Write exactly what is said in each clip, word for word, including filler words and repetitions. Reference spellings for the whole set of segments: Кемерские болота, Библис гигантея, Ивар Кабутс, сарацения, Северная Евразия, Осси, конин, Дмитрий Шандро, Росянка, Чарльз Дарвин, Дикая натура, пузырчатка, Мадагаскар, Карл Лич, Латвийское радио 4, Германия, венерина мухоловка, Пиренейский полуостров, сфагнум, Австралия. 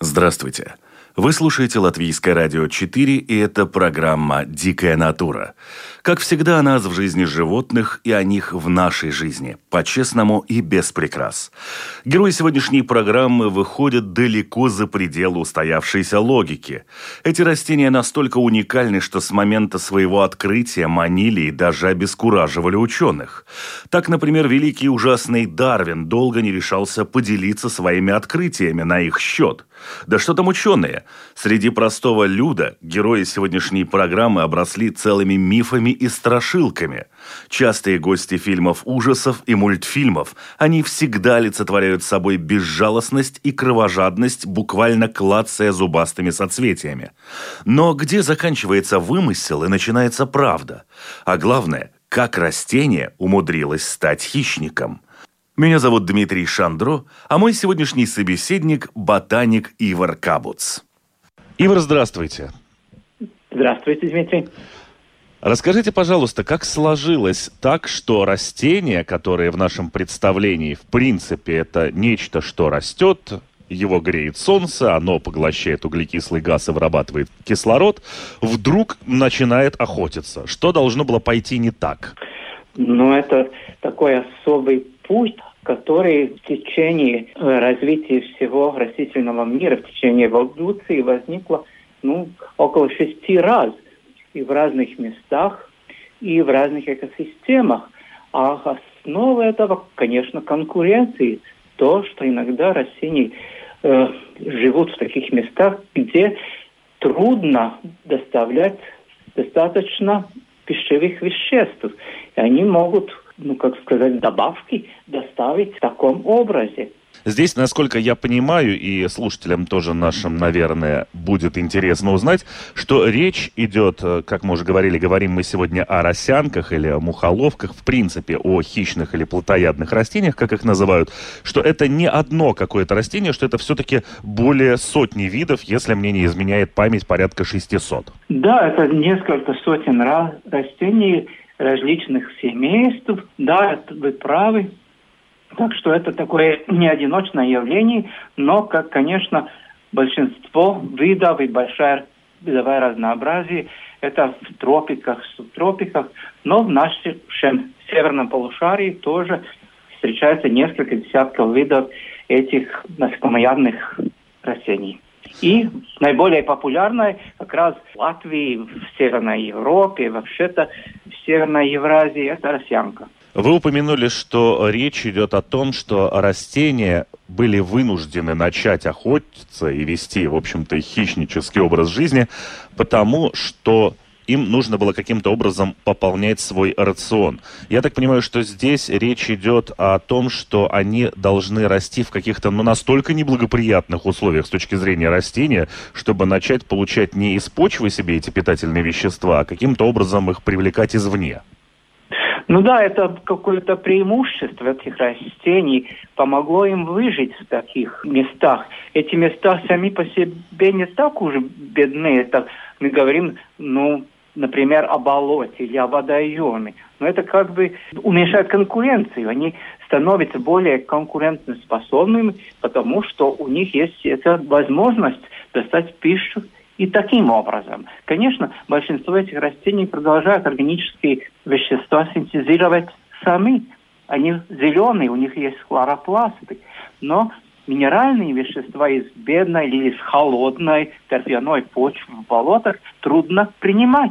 Здравствуйте! Вы слушаете Латвийское радио четыре, и это программа «Дикая натура». Как всегда, о нас в жизни животных и о них в нашей жизни. По-честному и без прикрас. Герои сегодняшней программы выходят далеко за пределы устоявшейся логики. Эти растения настолько уникальны, что с момента своего открытия манили и даже обескураживали ученых. Так, например, великий и ужасный Дарвин долго не решался поделиться своими открытиями на их счет. Да что там ученые? Среди простого люда герои сегодняшней программы обросли целыми мифами и страшилками. Частые гости фильмов ужасов и мультфильмов, они всегда олицетворяют собой безжалостность и кровожадность, буквально клацая зубастыми соцветиями. Но где заканчивается вымысел и начинается правда? А главное, как растение умудрилось стать хищником? Меня зовут Дмитрий Шандро, а мой сегодняшний собеседник – ботаник Ивар Кабутс. Ивар, здравствуйте. Здравствуйте, Дмитрий. Расскажите, пожалуйста, как сложилось так, что растения, которые в нашем представлении, в принципе, это нечто, что растет, его греет солнце, оно поглощает углекислый газ и вырабатывает кислород, вдруг начинает охотиться? Что должно было пойти не так? Ну, это такой особый путь, который в течение развития всего растительного мира, в течение эволюции возникло ну, около шести раз. И в разных местах, и в разных экосистемах. А основа этого, конечно, конкуренции. То, что иногда растения э, живут в таких местах, где трудно доставлять достаточно пищевых веществ. И они могут, ну, как сказать, добавки доставить в таком образе. Здесь, насколько я понимаю, и слушателям тоже нашим, наверное, будет интересно узнать, что речь идет, как мы уже говорили, говорим мы сегодня о росянках или о мухоловках, в принципе, о хищных или плотоядных растениях, как их называют, что это не одно какое-то растение, что это все-таки более сотни видов, если мне не изменяет память, порядка шестисот. Да, это несколько сотен растений различных семейств, да, вы правы. Так что это такое не одиночное явление, но, как, конечно, большинство видов и большое видовое разнообразие, это в тропиках, в субтропиках, но в нашем северном полушарии тоже встречается несколько десятков видов этих насекомоядных растений. И наиболее популярной как раз в Латвии, в Северной Европе, вообще-то в Северной Евразии, это росянка. Вы упомянули, что речь идет о том, что растения были вынуждены начать охотиться и вести, в общем-то, хищнический образ жизни, потому что им нужно было каким-то образом пополнять свой рацион. Я так понимаю, что здесь речь идет о том, что они должны расти в каких-то, ну, настолько неблагоприятных условиях с точки зрения растения, чтобы начать получать не из почвы себе эти питательные вещества, а каким-то образом их привлекать извне. Ну да, это какое-то преимущество этих растений помогло им выжить в таких местах. Эти места сами по себе не так уж бедны. Это мы говорим, ну, например, о болоте или о водоеме. Но это как бы уменьшает конкуренцию. Они становятся более конкурентоспособными, потому что у них есть эта возможность достать пищу. И таким образом, конечно, большинство этих растений продолжают органические вещества синтезировать сами. Они зеленые, у них есть хлоропласты. Но минеральные вещества из бедной или из холодной торфяной почвы в болотах трудно принимать.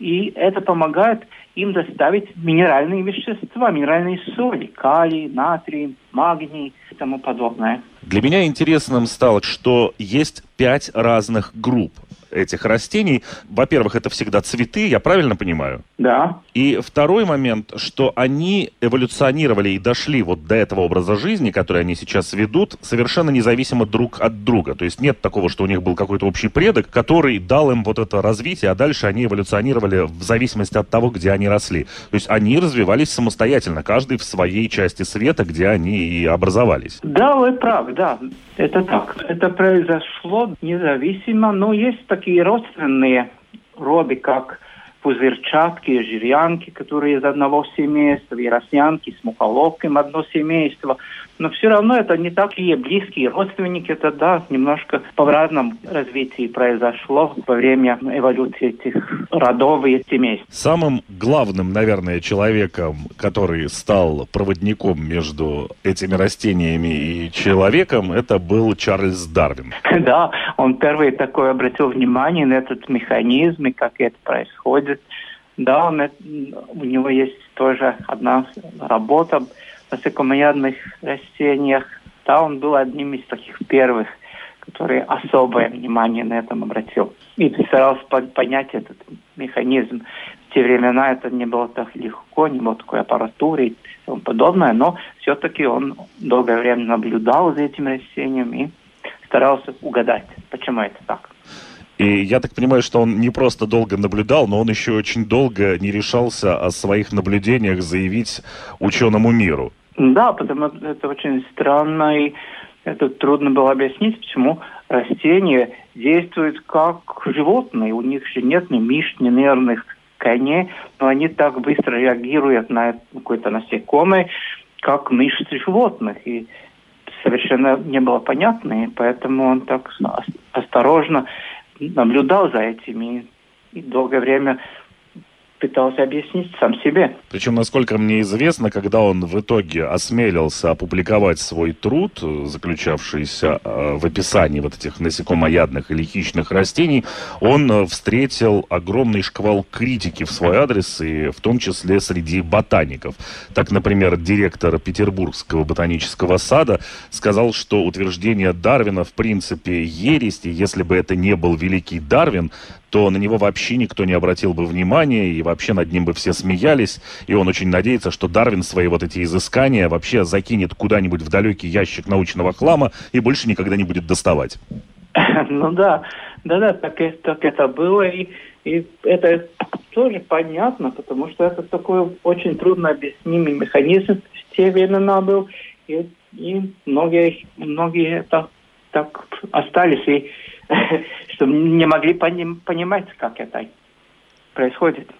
И это помогает им доставить минеральные вещества, минеральные соли, калий, натрий, магний и тому подобное. Для меня интересным стало, что есть пять разных групп этих растений. Во-первых, это всегда цветы, я правильно понимаю? Да. И второй момент, что они эволюционировали и дошли вот до этого образа жизни, который они сейчас ведут, совершенно независимо друг от друга. То есть нет такого, что у них был какой-то общий предок, который дал им вот это развитие, а дальше они эволюционировали в зависимости от того, где они росли. То есть они развивались самостоятельно, каждый в своей части света, где они и образовались. Да, вы правы, да, это так. Это произошло независимо, но есть такие родственные роды, как пузырчатки, жирянки, которые из одного семейства, и росянки с мухоловком одно семейство. Но все равно это не такие близкие родственники. Это, да, немножко по разному развитию произошло во время эволюции этих родов и семейств. Самым главным, наверное, человеком, который стал проводником между этими растениями и человеком, это был Чарльз Дарвин. Да, он первый такой обратил внимание на этот механизм и как это происходит. Да, он, у него есть тоже одна работа о секундомядных растениях. Да, он был одним из таких первых, который особое внимание на этом обратил. И постарался понять этот механизм. В те времена это не было так легко, не было такой аппаратуры и тому подобное, но все-таки он долгое время наблюдал за этим растением и старался угадать, почему это так. И я так понимаю, что он не просто долго наблюдал, но он еще очень долго не решался о своих наблюдениях заявить ученому миру. Да, потому что это очень странно, и это трудно было объяснить, почему растения действуют как животные. У них же нет ни мышц, ни нервных тканей, но они так быстро реагируют на какое-то насекомое, как мышцы животных. И совершенно не было понятно, и поэтому он так осторожно наблюдал за этим и, и долгое время пытался объяснить сам себе. Причем, насколько мне известно, когда он в итоге осмелился опубликовать свой труд, заключавшийся в описании вот этих насекомоядных или хищных растений, он встретил огромный шквал критики в свой адрес, и в том числе среди ботаников. Так, например, директор Петербургского ботанического сада сказал, что утверждение Дарвина в принципе ересь, и если бы это не был великий Дарвин, то на него вообще никто не обратил бы внимания, и вообще над ним бы все смеялись. И он очень надеется, что Дарвин свои вот эти изыскания вообще закинет куда-нибудь в далекий ящик научного хлама и больше никогда не будет доставать. Ну да, да-да, так, так это было, и, и это тоже понятно, потому что это такой очень трудно объяснимый механизм в те времена был, и, и многие, многие это так остались, и что не могли понимать, как это происходит.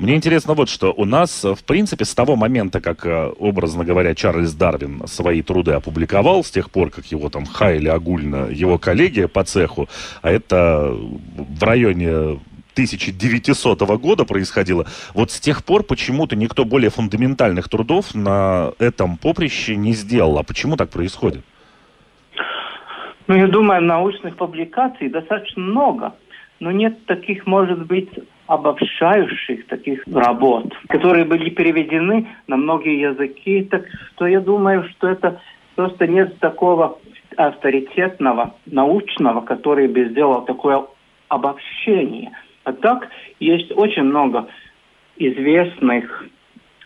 Мне интересно вот что. У нас, в принципе, с того момента, как, образно говоря, Чарльз Дарвин свои труды опубликовал, с тех пор, как его там хаяли огульно его коллеги по цеху, а это в районе тысяча девятисотого года происходило, вот с тех пор почему-то никто более фундаментальных трудов на этом поприще не сделал. А почему так происходит? Ну, я думаю, научных публикаций достаточно много, но нет таких, может быть, обобщающих таких работ, которые были переведены на многие языки. Так что я думаю, что это просто нет такого авторитетного научного, который бы сделал такое обобщение. А так есть очень много известных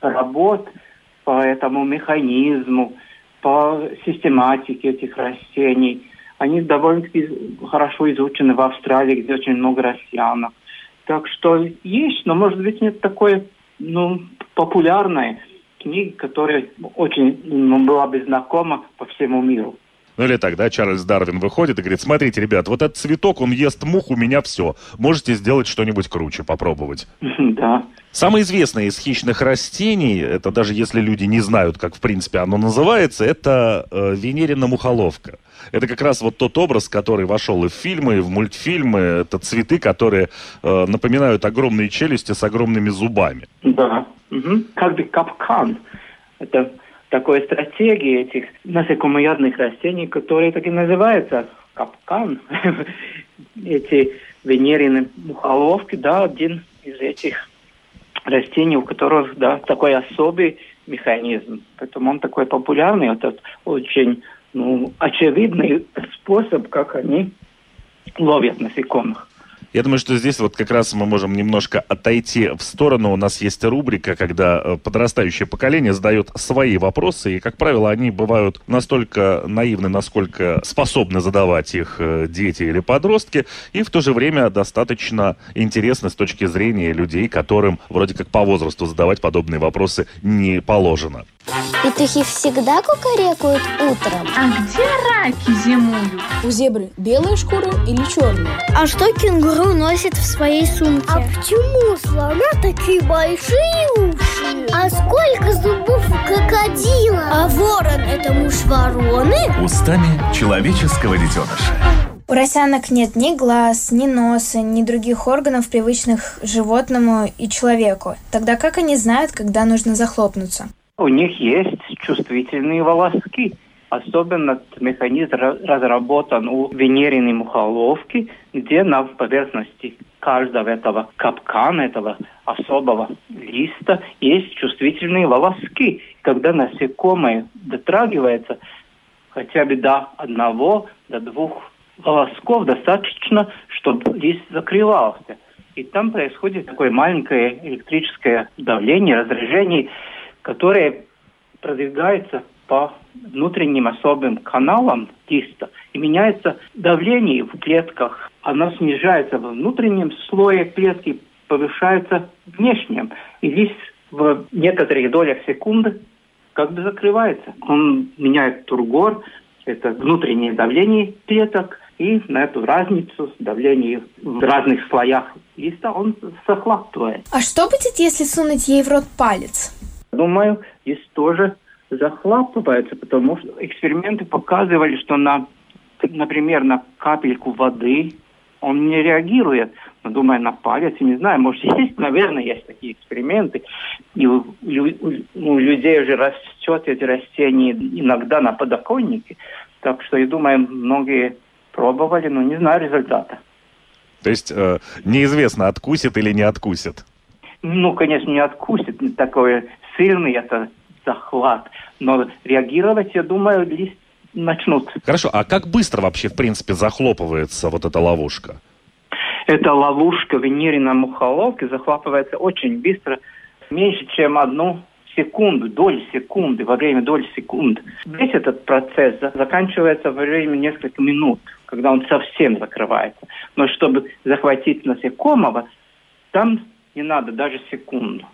работ по этому механизму, по систематике этих растений. Они довольно-таки хорошо изучены в Австралии, где очень много росянок. Так что есть, но, может быть, нет такой, ну, популярной книги, которая очень, ну, была бы знакома по всему миру. Ну или так, да, Чарльз Дарвин выходит и говорит: смотрите, ребят, вот этот цветок, он ест мух, у меня все. Можете сделать что-нибудь круче, попробовать. Да. Самое известное из хищных растений, это даже если люди не знают, как в принципе оно называется, это э, венерина мухоловка. Это как раз вот тот образ, который вошел и в фильмы, и в мультфильмы. Это цветы, которые э, напоминают огромные челюсти с огромными зубами. Да, угу. Как бы капкан. Это такой стратегии этих насекомоядных растений, которые так и называются капкан. Эти венерины мухоловки, да, один из этих растений, у которых, да, такой особый механизм. Поэтому он такой популярный, этот очень, ну, очевидный способ, как они ловят насекомых. Я думаю, что здесь вот как раз мы можем немножко отойти в сторону. У нас есть рубрика, когда подрастающее поколение задает свои вопросы. И, как правило, они бывают настолько наивны, насколько способны задавать их дети или подростки. И в то же время достаточно интересны с точки зрения людей, которым вроде как по возрасту задавать подобные вопросы не положено. Петухи всегда кукарекают утром. А где раки зимуют? У зебры белая шкура или черная? А что кенгуру носит в своей сумке? А почему у слона такие большие уши? А сколько зубов у крокодила? А ворон — это муж вороны? Устами человеческого детеныша. У росянок нет ни глаз, ни носа, ни других органов, привычных животному и человеку. Тогда как они знают, когда нужно захлопнуться? У них есть чувствительные волоски. Особенно этот механизм разработан у венериной мухоловки, где на поверхности каждого этого капкана, этого особого листа, есть чувствительные волоски. Когда насекомое дотрагивается хотя бы до одного, до двух волосков, достаточно, чтобы лист закрывался. И там происходит такое маленькое электрическое давление, разрежение, которые продвигаются по внутренним особым каналам листа, и меняется давление в клетках. Оно снижается во внутреннем слое клетки, повышается в внешнем. И лист в некоторых долях секунды как бы закрывается. Он меняет тургор, это внутреннее давление клеток, и на эту разницу давление в разных слоях листа он захватывает. А что будет, если сунуть ей в рот палец? Думаю, здесь тоже захлапывается, потому что эксперименты показывали, что, на, например, на капельку воды он не реагирует. Но, думаю, на палец, не знаю, может, есть, наверное, есть такие эксперименты. И у, у, у людей уже растет эти растения иногда на подоконнике. Так что, я думаю, многие пробовали, но не знаю результата. То есть э, неизвестно, откусит или не откусит? Ну, конечно, не откусит, не такое... Сильный это захват, но реагировать, я думаю, лист начнут. Хорошо, а как быстро вообще, в принципе, захлопывается вот эта ловушка? Эта ловушка венериной мухоловки захлопывается очень быстро, меньше, чем одну секунду, долю секунды, во время доли секунды. Весь этот процесс заканчивается во время нескольких минут, когда он совсем закрывается. Но чтобы захватить насекомого, там не надо даже секунду.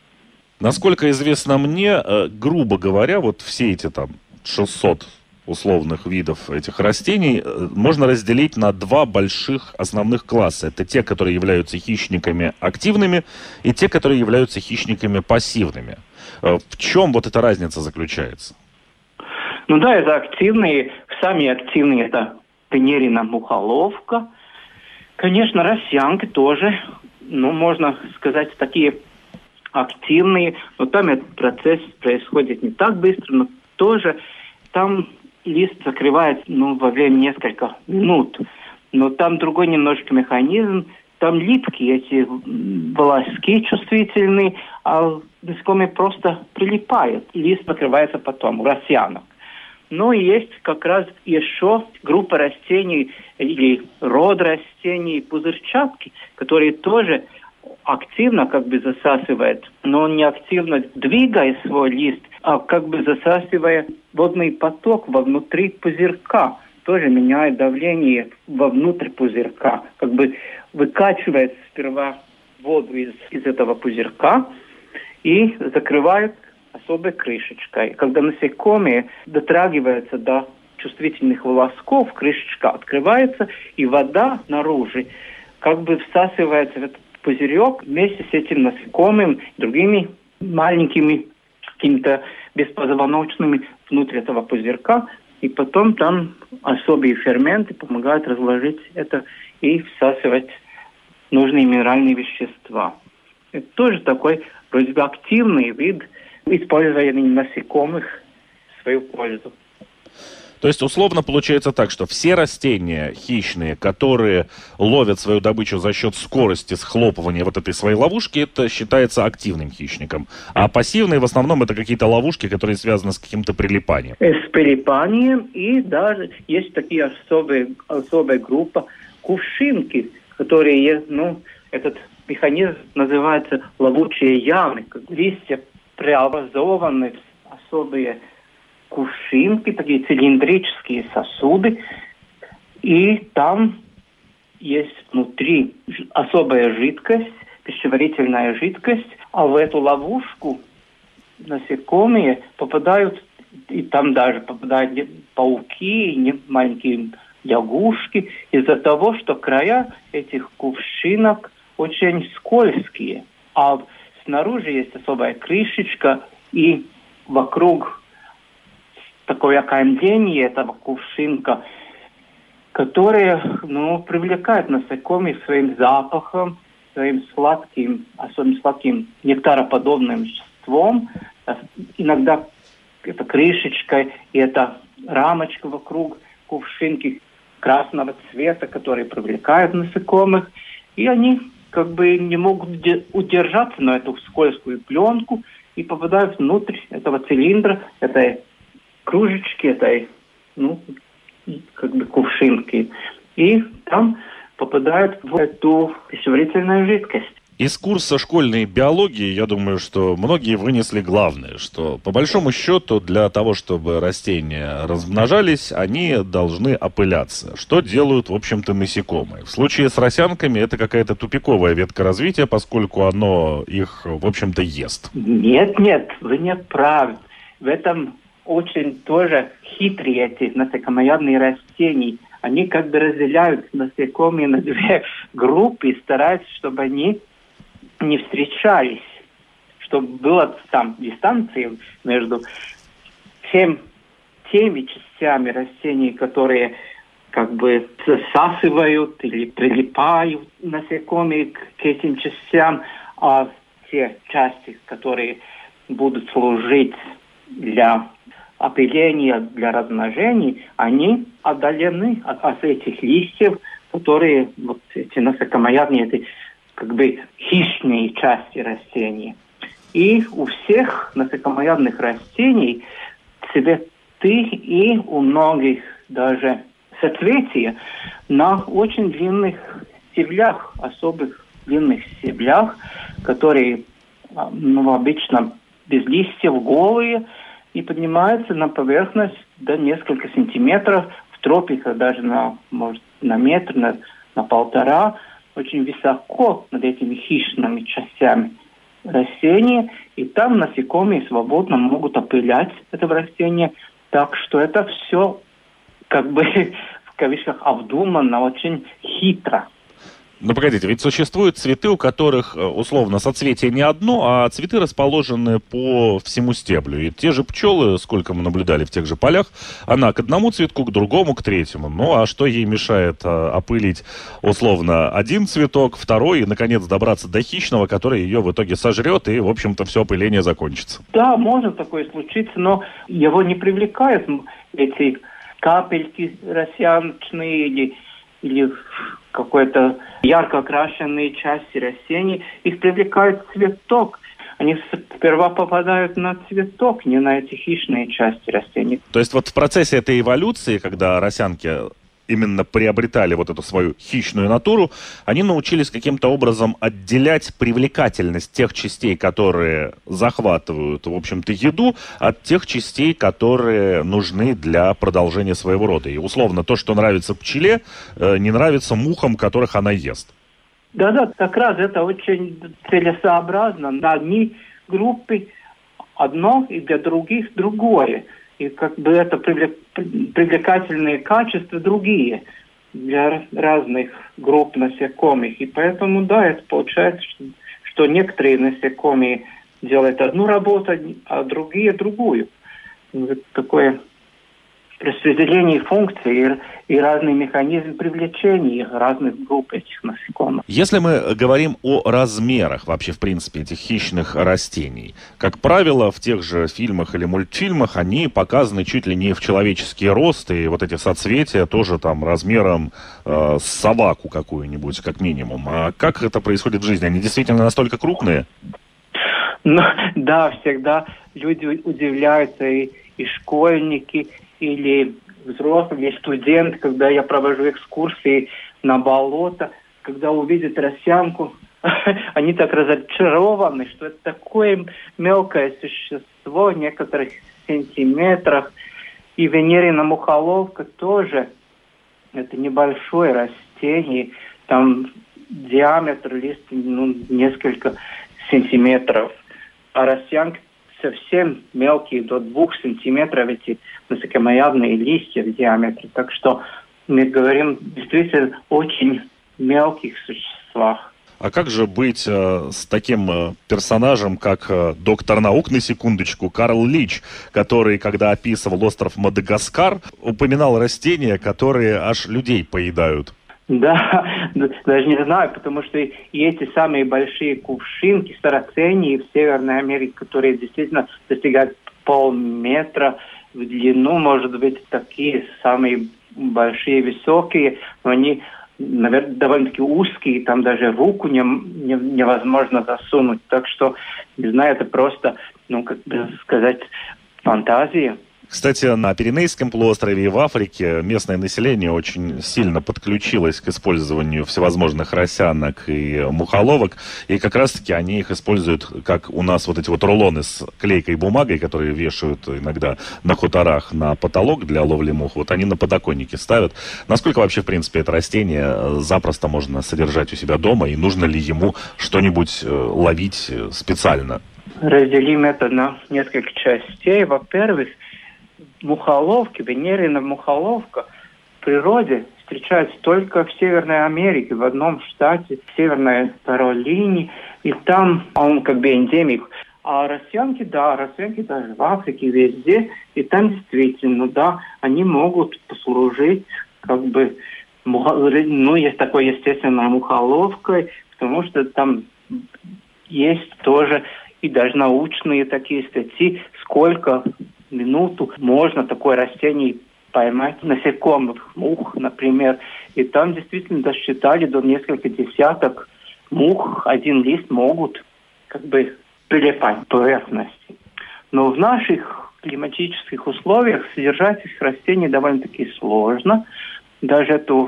Насколько известно мне, грубо говоря, вот все эти там шестьсот условных видов этих растений можно разделить на два больших основных класса. Это те, которые являются хищниками активными, и те, которые являются хищниками пассивными. В чем вот эта разница заключается? Ну да, это активные. Самые активные — это венериная мухоловка. Конечно, росянки тоже, ну, можно сказать, такие... активные, но там этот процесс происходит не так быстро, но тоже там лист закрывается, ну, во время нескольких минут. Но там другой немножко механизм, там липкие эти волоски чувствительные, а насекомые просто прилипают. Лист закрывается потом, у росянок. Ну и есть как раз еще группа растений или род растений пузырчатки, которые тоже активно как бы засасывает, но он не активно двигает свой лист, а как бы засасывая водный поток вовнутри пузырька, тоже меняет давление вовнутрь пузырька, как бы выкачивает сперва воду из, из этого пузырька и закрывает особой крышечкой. Когда насекомые дотрагиваются до чувствительных волосков, крышечка открывается, и вода наружу как бы всасывается в этот пузырек вместе с этим насекомым, другими маленькими какими-то беспозвоночными внутри этого пузырька. И потом там особые ферменты помогают разложить это и всасывать нужные минеральные вещества. Это тоже такой вроде бы активный вид использования насекомых в свою пользу. То есть, условно, получается так, что все растения хищные, которые ловят свою добычу за счет скорости схлопывания вот этой своей ловушки, это считается активным хищником. А пассивные в основном это какие-то ловушки, которые связаны с каким-то прилипанием. С прилипанием, и даже есть такие особые, особая группа кувшинки, которые, ну, этот механизм называется ловучие ямы. Листья преобразованы в особые кувшинки, такие цилиндрические сосуды, и там есть внутри особая жидкость, пищеварительная жидкость, а в эту ловушку насекомые попадают, и там даже попадают пауки, маленькие лягушки, из-за того, что края этих кувшинок очень скользкие, а снаружи есть особая крышечка, и вокруг такое окаймление этого кувшинка, которое, ну, привлекает насекомых своим запахом, своим сладким, особенно сладким нектароподобным веществом. Иногда это крышечка и это рамочка вокруг кувшинки красного цвета, которые привлекают насекомых, и они как бы не могут удержаться на эту скользкую пленку и попадают внутрь этого цилиндра, этой кружечки, этой, ну, как бы кувшинки. И там попадают в эту пищеварительную жидкость. Из курса школьной биологии, я думаю, что многие вынесли главное, что по большому счету для того, чтобы растения размножались, они должны опыляться, что делают, в общем-то, насекомые. В случае с росянками это какая-то тупиковая ветка развития, поскольку оно их, в общем-то, ест. Нет, нет, вы не правы. В этом очень тоже хитрые эти насекомоядные растения. Они как бы разделяют насекомые на две группы и стараются, чтобы они не встречались, чтобы была там дистанция между тем, теми частями растений, которые как бы засасывают или прилипают насекомые к этим частям, а те части, которые будут служить для опыления, для размножения, они отдалены от, от этих листьев, которые вот эти насекомоядные, эти как бы хищные части растений. И у всех насекомоядных растений цветы, и у многих даже соцветия на очень длинных стеблях, особых длинных стеблях, которые, ну, обычно без листьев, голые, и поднимаются на поверхность до нескольких сантиметров, в тропиках даже на, может, на метр, на, на полтора, очень высоко над этими хищными частями растения, и там насекомые свободно могут опылять это растение, так что это все как бы в кавычках обдуманно, очень хитро. Ну, погодите, ведь существуют цветы, у которых, условно, соцветие не одно, а цветы расположены по всему стеблю. И те же пчелы, сколько мы наблюдали в тех же полях, она к одному цветку, к другому, к третьему. Ну, а что ей мешает опылить, условно, один цветок, второй, и, наконец, добраться до хищного, который ее в итоге сожрет, и, в общем-то, все опыление закончится? Да, может такое случиться, но его не привлекают эти капельки росяночные или... или какой-то ярко окрашенные части растений, их привлекает цветок. Они сперва попадают на цветок, не на эти хищные части растений. То есть вот в процессе этой эволюции, когда росянки именно приобретали вот эту свою хищную натуру, они научились каким-то образом отделять привлекательность тех частей, которые захватывают, в общем-то, еду, от тех частей, которые нужны для продолжения своего рода. И, условно, то, что нравится пчеле, не нравится мухам, которых она ест. Да-да, как раз это очень целесообразно. На одни группы одно, и для других другое. И как бы это привлекательные качества другие для разных групп насекомых. И поэтому, да, это получается, что некоторые насекомые делают одну работу, а другие другую. Такое распределение функций и, и разный механизм привлечения разных групп этих насекомых. Если мы говорим о размерах вообще, в принципе, этих хищных растений, как правило, в тех же фильмах или мультфильмах они показаны чуть ли не в человеческий рост, и вот эти соцветия тоже там размером э, с собаку какую-нибудь, как минимум. А как это происходит в жизни? Они действительно настолько крупные? Ну, да, всегда люди удивляются, и, и школьники, или взрослые, или студенты, когда я провожу экскурсии на болото, когда увидят росянку, они так разочарованы, что это такое мелкое существо в некоторых сантиметрах. И венерина мухоловка тоже. Это небольшое растение. Там диаметр листа ну, несколько сантиметров. А росянки совсем мелкие, до двух сантиметров эти высокомоядные листья в диаметре. Так что мы говорим действительно очень мелких существах. А как же быть э, с таким э, персонажем, как э, доктор наук, на секундочку, Карл Лич, который, когда описывал остров Мадагаскар, упоминал растения, которые аж людей поедают? Да, даже не знаю, потому что и эти самые большие кувшинки, сарацинии в Северной Америке, которые действительно достигают полметра в длину, может быть, такие самые большие, высокие, но они... наверное, довольно-таки узкие, там даже руку не, не, невозможно засунуть. Так что, не знаю, это просто, ну, как бы сказать, фантазия. Кстати, на Пиренейском полуострове и в Африке местное население очень сильно подключилось к использованию всевозможных росянок и мухоловок. И как раз-таки они их используют, как у нас вот эти вот рулоны с клейкой бумагой, которые вешают иногда на хуторах на потолок для ловли мух. Вот они на подоконнике ставят. Насколько вообще, в принципе, это растение запросто можно содержать у себя дома? И нужно ли ему что-нибудь ловить специально? Разделим это на несколько частей. Во-первых, мухоловки, венерина мухоловка в природе встречается только в Северной Америке, в одном штате, в Северной Каролине, и там он как бы эндемик. А росянки, да, росянки даже в Африке, везде, и там действительно, да, они могут послужить как бы, ну, есть такой естественной мухоловкой, потому что там есть тоже и даже научные такие статьи, сколько... минуту можно такое растение поймать, насекомых, мух, например. И там действительно досчитали до нескольких десяток мух, один лист могут как бы прилипать к поверхности. Но в наших климатических условиях содержать их растений довольно-таки сложно. Даже эту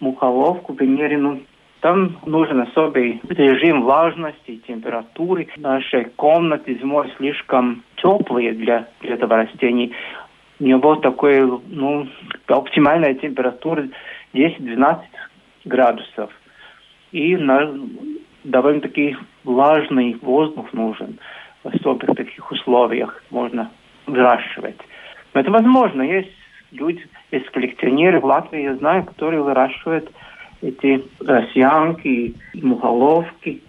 мухоловку, венерину, там нужен особый режим влажности и температуры. Наши комнаты зимой слишком теплые для, для этого растения. У него такой, ну, оптимальная температура десять-двенадцать градусов. И на, довольно-таки влажный воздух нужен. В особых таких условиях можно выращивать. Но это возможно. Есть люди, есть коллекционеры в Латвии, я знаю, которые выращивают эти росянки, мухоловки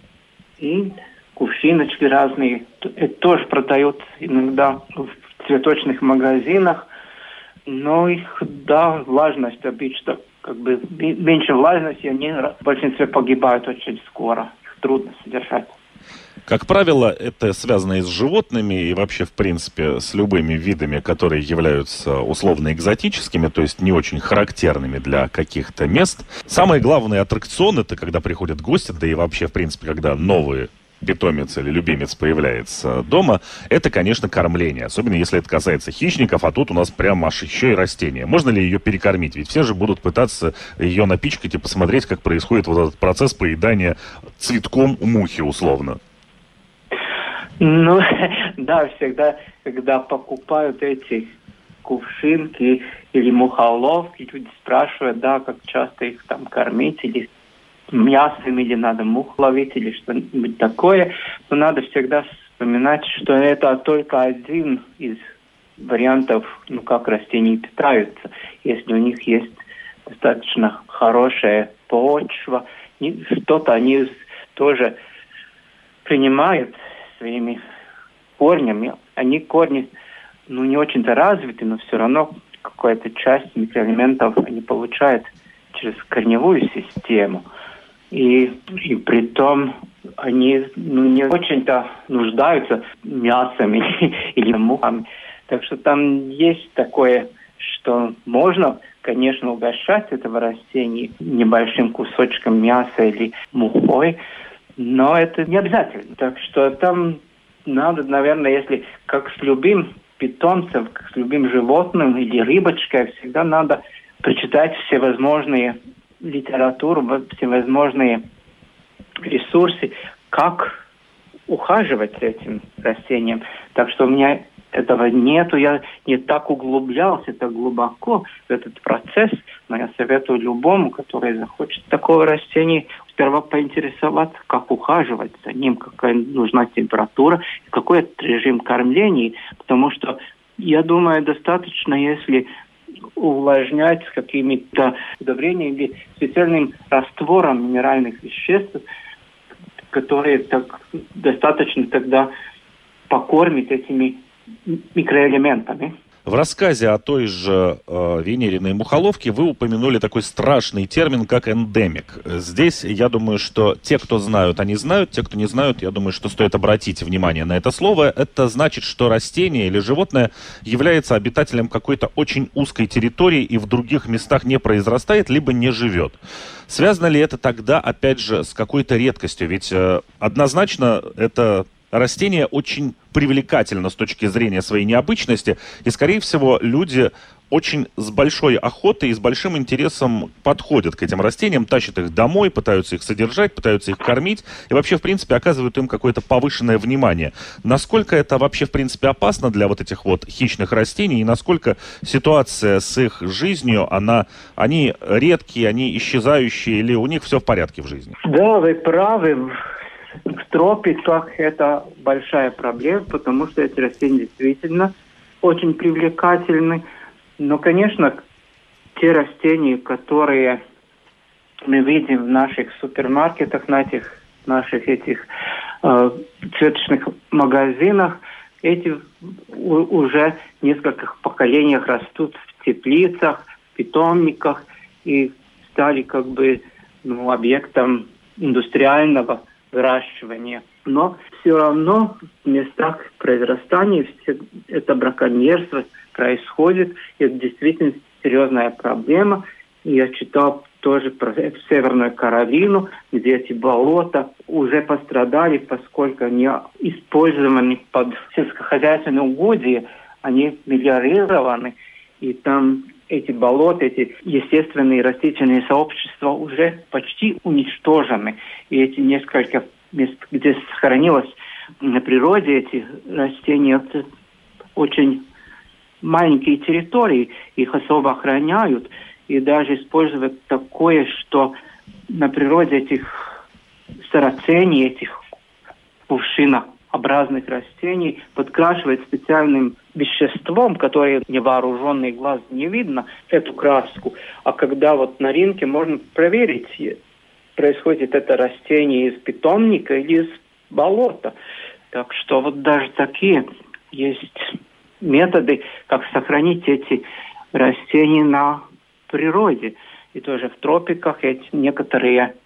и кувшиночки разные. Это тоже продают иногда в цветочных магазинах. Но их, да, влажность обычно, как бы меньше влажности, они в большинстве погибают очень скоро. Их трудно содержать. Как правило, это связано и с животными, и вообще, в принципе, с любыми видами, которые являются условно экзотическими, то есть не очень характерными для каких-то мест. Самый главный аттракцион – это когда приходят гости, да и вообще, в принципе, когда новые питомец или любимец появляется дома, это, конечно, кормление. Особенно, если это касается хищников, а тут у нас прям аж еще и растения. Можно ли ее перекормить? Ведь все же будут пытаться ее напичкать и посмотреть, как происходит вот этот процесс поедания цветком мухи, условно. Ну, да, всегда, когда покупают эти кувшинки или мухоловки, люди спрашивают, да, как часто их там кормить, или мясом, или надо мух ловить, или что-нибудь такое. Но надо всегда вспоминать, что это только один из вариантов, ну, как растения питаются. Если у них есть достаточно хорошая почва, что-то они тоже принимают своими корнями. Они корни, ну, не очень-то развиты, но все равно какая-то часть микроэлементов они получают через корневую систему. И, и при том они, ну, не очень-то нуждаются мясом или мухами. Так что там есть такое, что можно, конечно, угощать этого растения небольшим кусочком мяса или мухой, но это не обязательно. Так что там надо, наверное, если как с любым питомцем, как с любым животным или рыбочкой, всегда надо прочитать всевозможные литературу, всевозможные ресурсы, как ухаживать за этим растением. Так что у меня этого нету, я не так углублялся, так глубоко в этот процесс, но я советую любому, который захочет такого растения, сперва поинтересоваться, как ухаживать за ним, какая нужна температура, какой режим кормления, потому что, я думаю, достаточно, если увлажнять какими-то удобрениями или специальным раствором минеральных веществ, которые так достаточно тогда покормить этими микроэлементами. В рассказе о той же э, венериной мухоловке вы упомянули такой страшный термин, как эндемик. Здесь, я думаю, что те, кто знают, они знают, те, кто не знают, я думаю, что стоит обратить внимание на это слово. Это значит, что растение или животное является обитателем какой-то очень узкой территории и в других местах не произрастает, либо не живет. Связано ли это тогда, опять же, с какой-то редкостью? Ведь э, однозначно это... Растение очень привлекательно с точки зрения своей необычности, и, скорее всего, люди очень с большой охотой и с большим интересом подходят к этим растениям, тащат их домой, пытаются их содержать, пытаются их кормить и вообще, в принципе, оказывают им какое-то повышенное внимание. Насколько это вообще, в принципе, опасно для вот этих вот хищных растений и насколько ситуация с их жизнью, она, они редкие, они исчезающие или у них все в порядке в жизни? Да, вы правы. В тропиках это большая проблема, потому что эти растения действительно очень привлекательны. Но, конечно, те растения, которые мы видим в наших супермаркетах, на этих, наших этих э, цветочных магазинах, эти у, уже в нескольких поколениях растут в теплицах, в питомниках и стали как бы ну, объектом индустриального выращивания. Но все равно в местах произрастания все это браконьерство происходит. Это действительно серьезная проблема. Я читал тоже про Северную Каролину, где эти болота уже пострадали, поскольку они использованы под сельскохозяйственные угодья, они мелиорированы. И там эти болота, эти естественные растительные сообщества уже почти уничтожены. И эти несколько мест, где сохранилось на природе эти растения, это очень маленькие территории, их особо охраняют. И даже используют такое, что на природе этих сарацений, этих кувшинообразных растений подкрашивают специальным веществом, которое невооруженный глаз не видно, эту краску. А когда вот на рынке можно проверить, происходит это растение из питомника или из болота. Так что вот даже такие есть методы, как сохранить эти растения на природе. И тоже в тропиках эти некоторые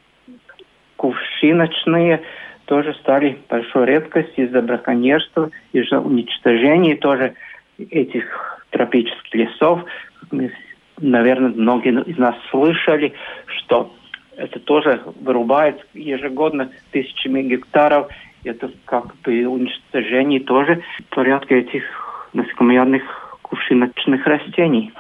кувшиночные тоже стали большой редкостью из-за браконьерства, из-за уничтожения тоже этих тропических лесов. Мы, наверное, многие из нас слышали, что это тоже вырубает ежегодно тысячами гектаров. Это как бы уничтожение тоже порядка этих насекомоядных кувшиночных растений.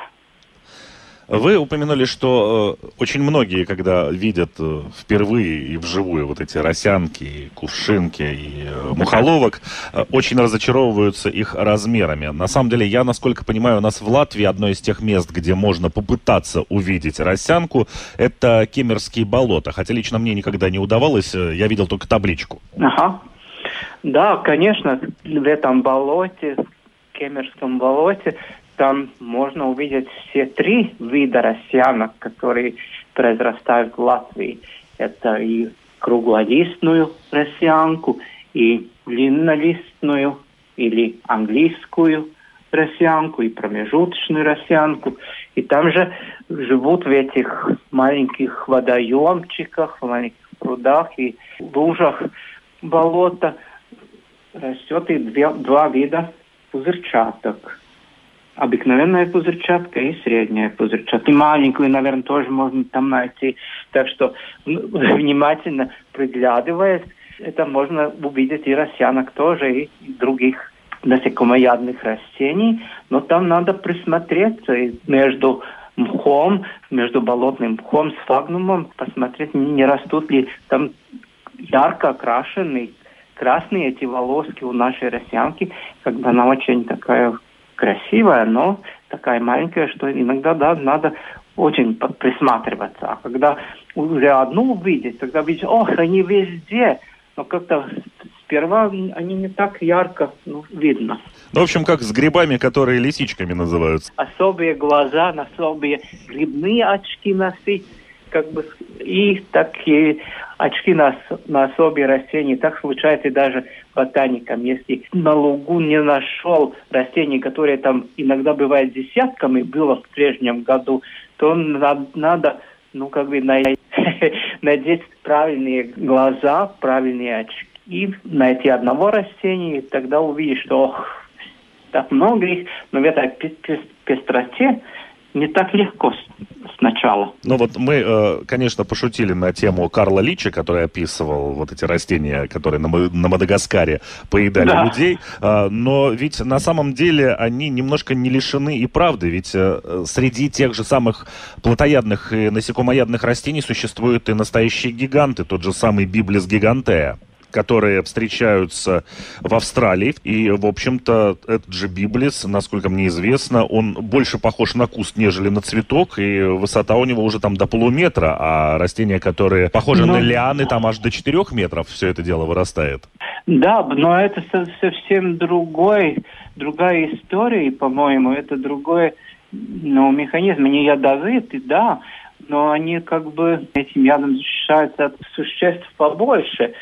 Вы упомянули, что э, очень многие, когда видят э, впервые и вживую вот эти росянки, и кувшинки и э, мухоловок, э, очень разочаровываются их размерами. На самом деле, я, насколько понимаю, у нас в Латвии одно из тех мест, где можно попытаться увидеть росянку, это Кемерские болота. Хотя лично мне никогда не удавалось, э, я видел только табличку. Ага. Да, конечно, в этом болоте, в Кемерском болоте, там можно увидеть все три вида росянок, которые произрастают в Латвии. Это и круглолистную росянку, и длиннолистную, или английскую росянку, и промежуточную росянку. И там же живут в этих маленьких водоемчиках, в маленьких прудах и лужах болота. Растет и две, два вида пузырчаток. Обыкновенная пузырчатка и средняя пузырчатка. И маленькую, наверное, тоже можно там найти. Так что, внимательно приглядываясь, это можно увидеть и росянок тоже, и других насекомоядных растений. Но там надо присмотреться между мхом, между болотным мхом, сфагнумом, посмотреть, не растут ли там ярко окрашенные красные эти волоски у нашей росянки, как бы она очень такая красивая, но такая маленькая, что иногда, да, надо очень присматриваться. А когда уже одну увидеть, тогда видишь, ох, они везде, но как-то сперва они не так ярко, ну, видно. Ну, в общем, как с грибами, которые лисичками называются. Особые глаза, особые грибные очки носить, как бы, и такие очки на, на особые растения. Так случается даже ботаникам. Если на лугу не нашел растений, которые там иногда бывают десятками, было в прежнем году, то надо, надо ну, как бы, надеть правильные глаза, правильные очки, найти одного растения, и тогда увидишь, что ох, так много их, но в этой пестроте не так легко сначала. Ну вот мы, конечно, пошутили на тему Карла Лича, который описывал вот эти растения, которые на Мадагаскаре поедали, да, людей. Но ведь на самом деле они немножко не лишены и правды. Ведь среди тех же самых плотоядных и насекомоядных растений существуют и настоящие гиганты. Тот же самый Библис гигантея, которые встречаются в Австралии. И, в общем-то, этот же библис, насколько мне известно, он больше похож на куст, нежели на цветок, и высота у него уже там до полуметра, а растения, которые похожи но... на лианы, там аж до четырех метров все это дело вырастает. Да, но это совсем другой, другая история, по-моему, это другой, ну, механизм, они ядовиты, да, но они как бы этим ядом защищаются от существ побольше,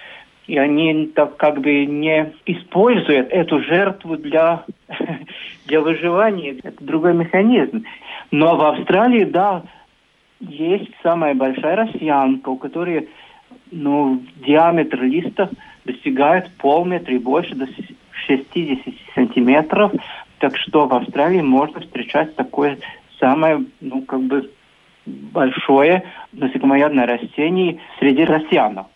и они так как бы не используют эту жертву для, для выживания. Это другой механизм. Но в Австралии, да, есть самая большая росянка, у которой, ну, диаметр листа достигает полметра и больше, до шестьдесят сантиметров. Так что в Австралии можно встречать такое самое, ну, как бы большое насекомоядное растение среди росянок.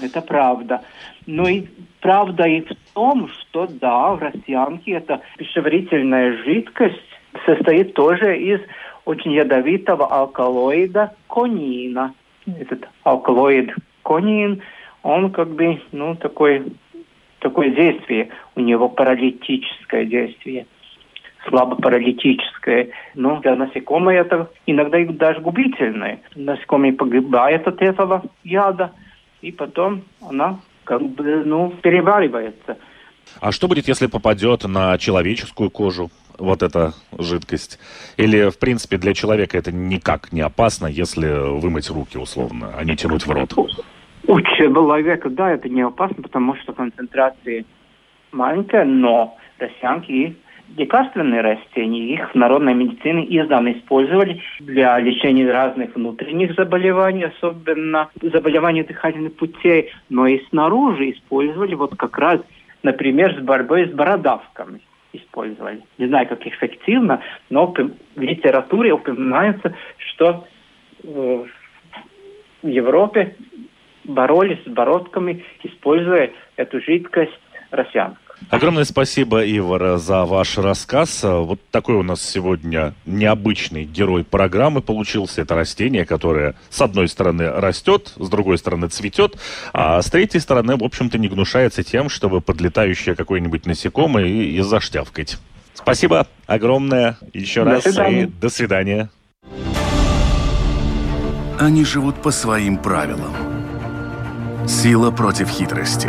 Это правда. Ну и правда и в том, что да, в росянке эта пищеварительная жидкость состоит тоже из очень ядовитого алкалоида конина. Этот алкалоид конин, он как бы, ну, такой, такое действие, у него паралитическое действие, слабопаралитическое. Ну, для насекомых это иногда даже губительное. Насекомые погибают от этого яда. И потом она как бы, ну, переваривается. А что будет, если попадет на человеческую кожу вот эта жидкость? Или, в принципе, для человека это никак не опасно, если вымыть руки условно, а не тянуть в рот? У человека, да, это не опасно, потому что концентрация маленькая, но росянки и лекарственные растения, их в народной медицине издавна использовали для лечения разных внутренних заболеваний, особенно заболеваний дыхательных путей, но и снаружи использовали, вот как раз, например, с борьбой с бородавками использовали. Не знаю, как эффективно, но в литературе упоминается, что в Европе боролись с бородками, используя эту жидкость росянок. Огромное спасибо, Ивар, за ваш рассказ. Вот такой у нас сегодня необычный герой программы получился. Это растение, которое с одной стороны растет, с другой стороны цветет, а с третьей стороны, в общем-то, не гнушается тем, чтобы подлетающее какое-нибудь насекомое и, и заштявкать. Спасибо огромное еще раз и до свидания. Они живут по своим правилам. Сила против хитрости.